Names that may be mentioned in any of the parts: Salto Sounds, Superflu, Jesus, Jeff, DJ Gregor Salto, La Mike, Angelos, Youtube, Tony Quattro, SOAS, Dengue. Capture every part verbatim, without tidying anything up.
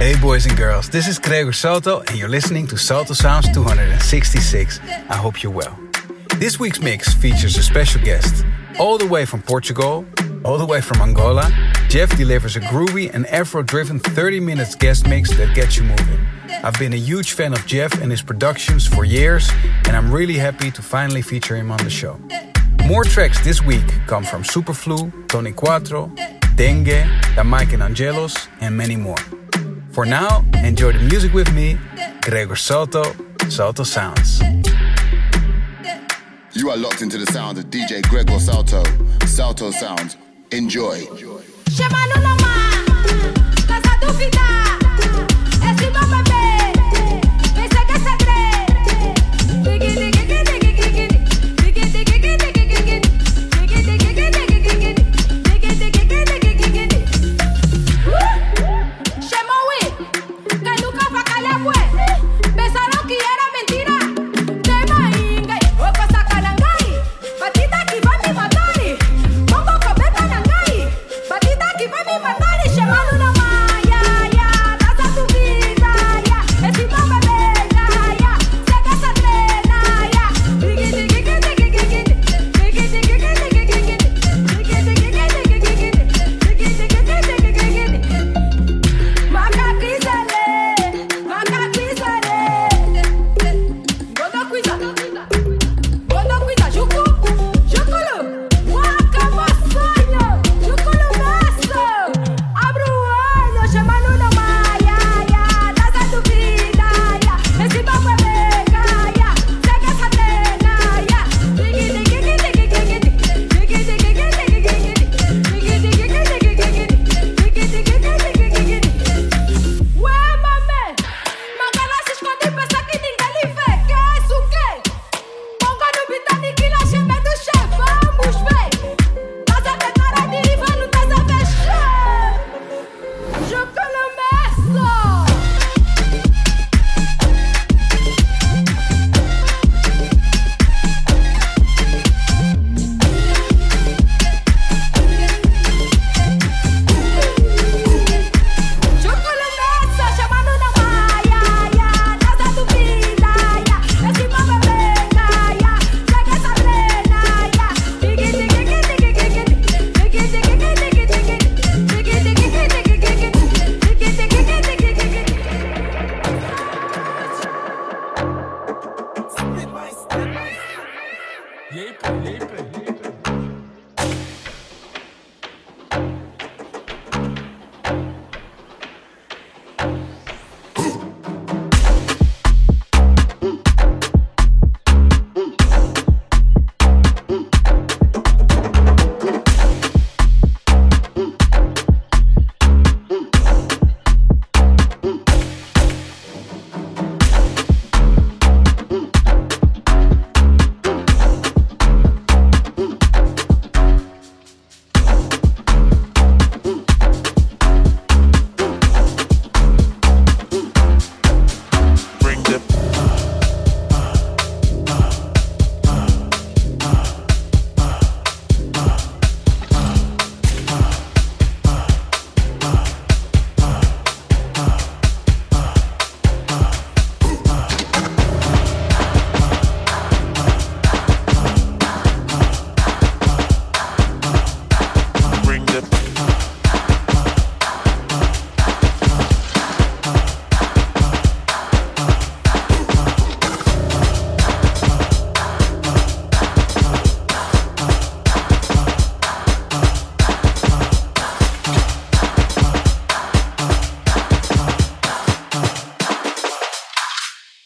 Hey boys and girls, this is Gregor Salto and you're listening to Salto Sounds two sixty-six. I hope you're well. This week's mix features a special guest. All the way from Portugal, all the way from Angola, Jeff delivers a groovy and afro-driven thirty minutes guest mix that gets you moving. I've been a huge fan of Jeff and his productions for years and I'm really happy to finally feature him on the show. More tracks this week come from Superflu, Tony Quattro, Dengue, La Mike and Angelos, and many more. For now, enjoy the music with me, Gregor Salto, Salto Sounds. You are locked into the sound of D J Gregor Salto, Salto Sounds. Enjoy.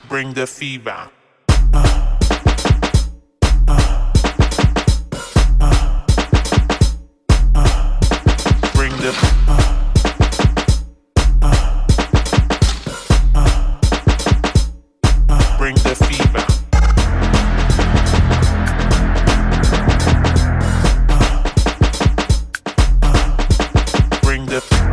Bring the fever. Bring the Bring the fever. Bring the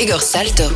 Gregor Salto.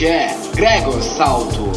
D J Gregor Salto.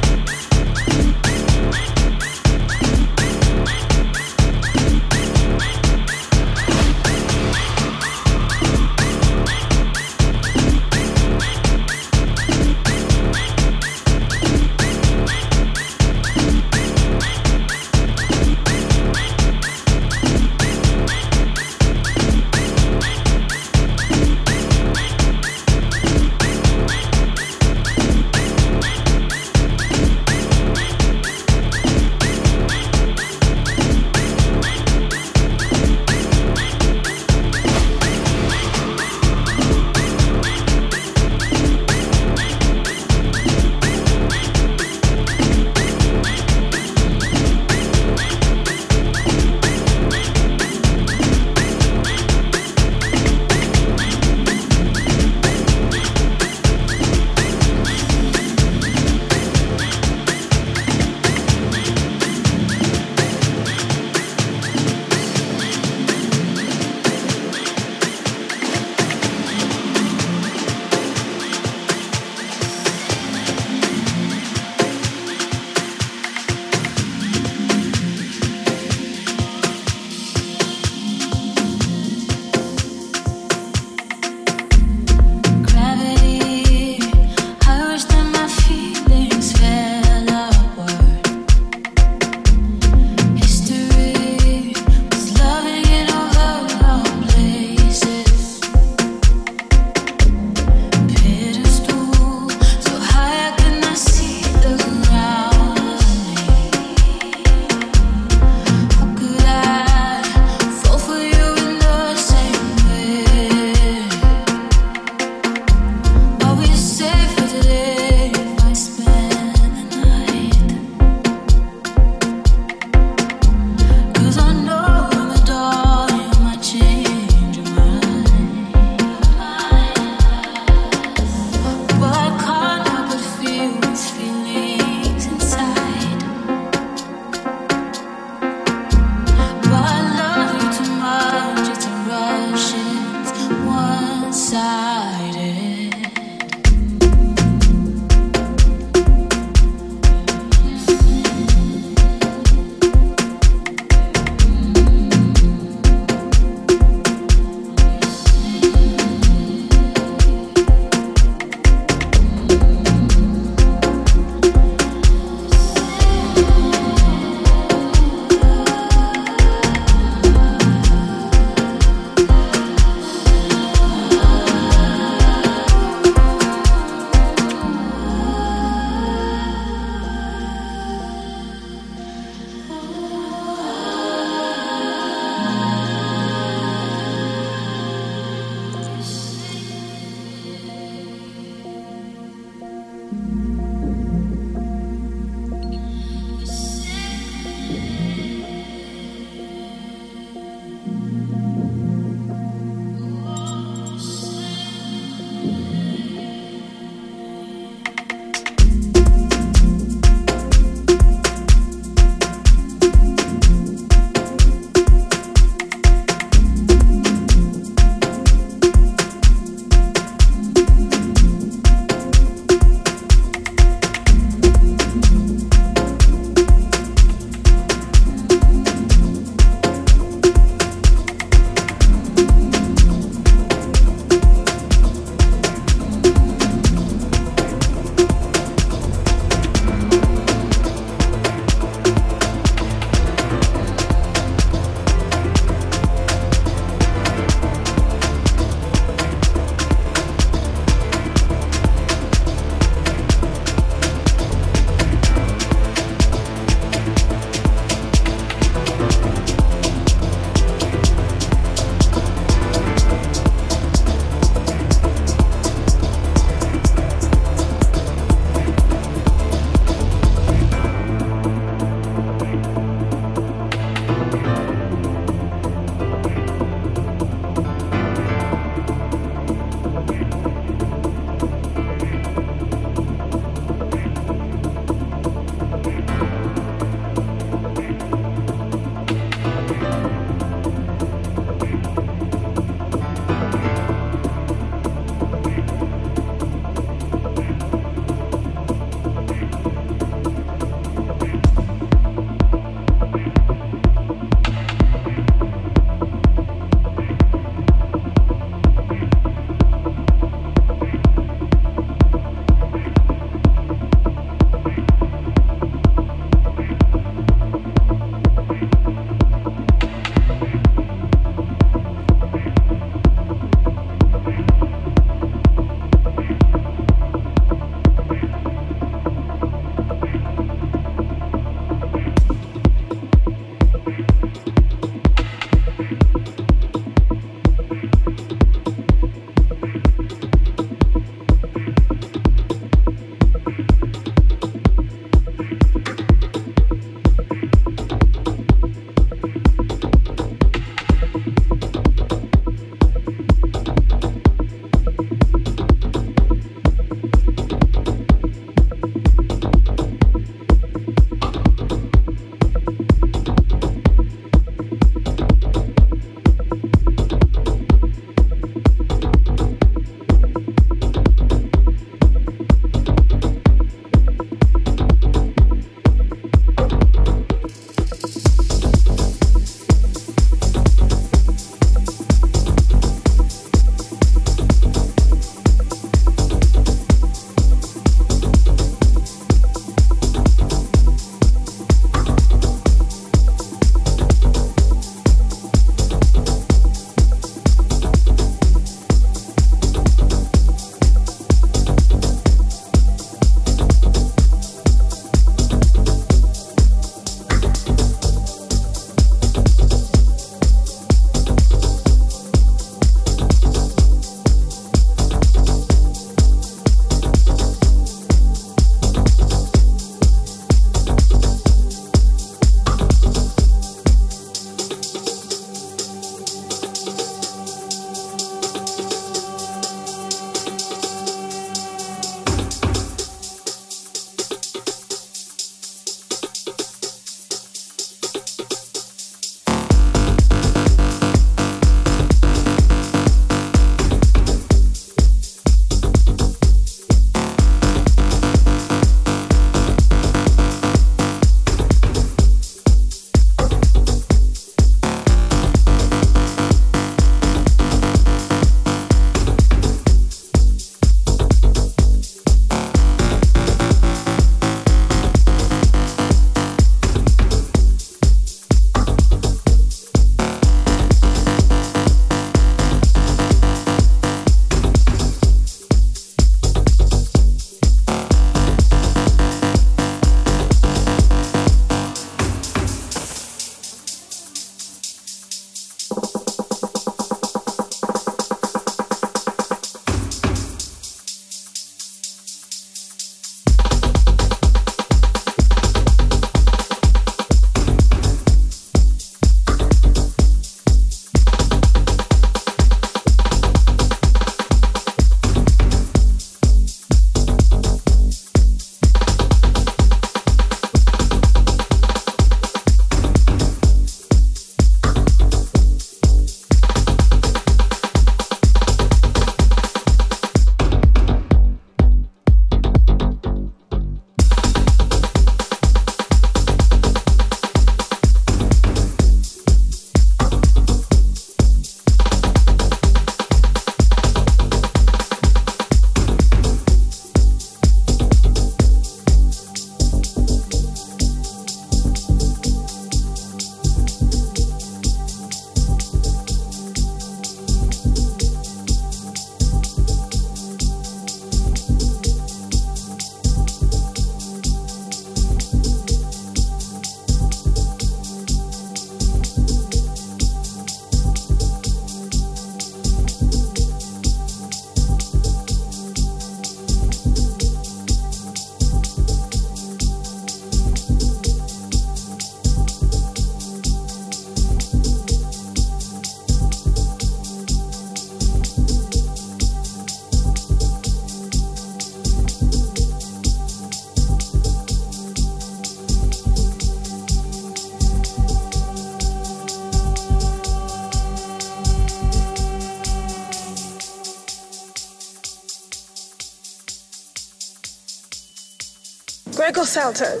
Regal Salto.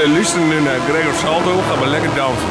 Jullie luisteren nu naar Gregor Salto. Gaan we lekker dansen.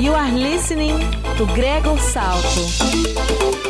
You are listening to Gregor Salto.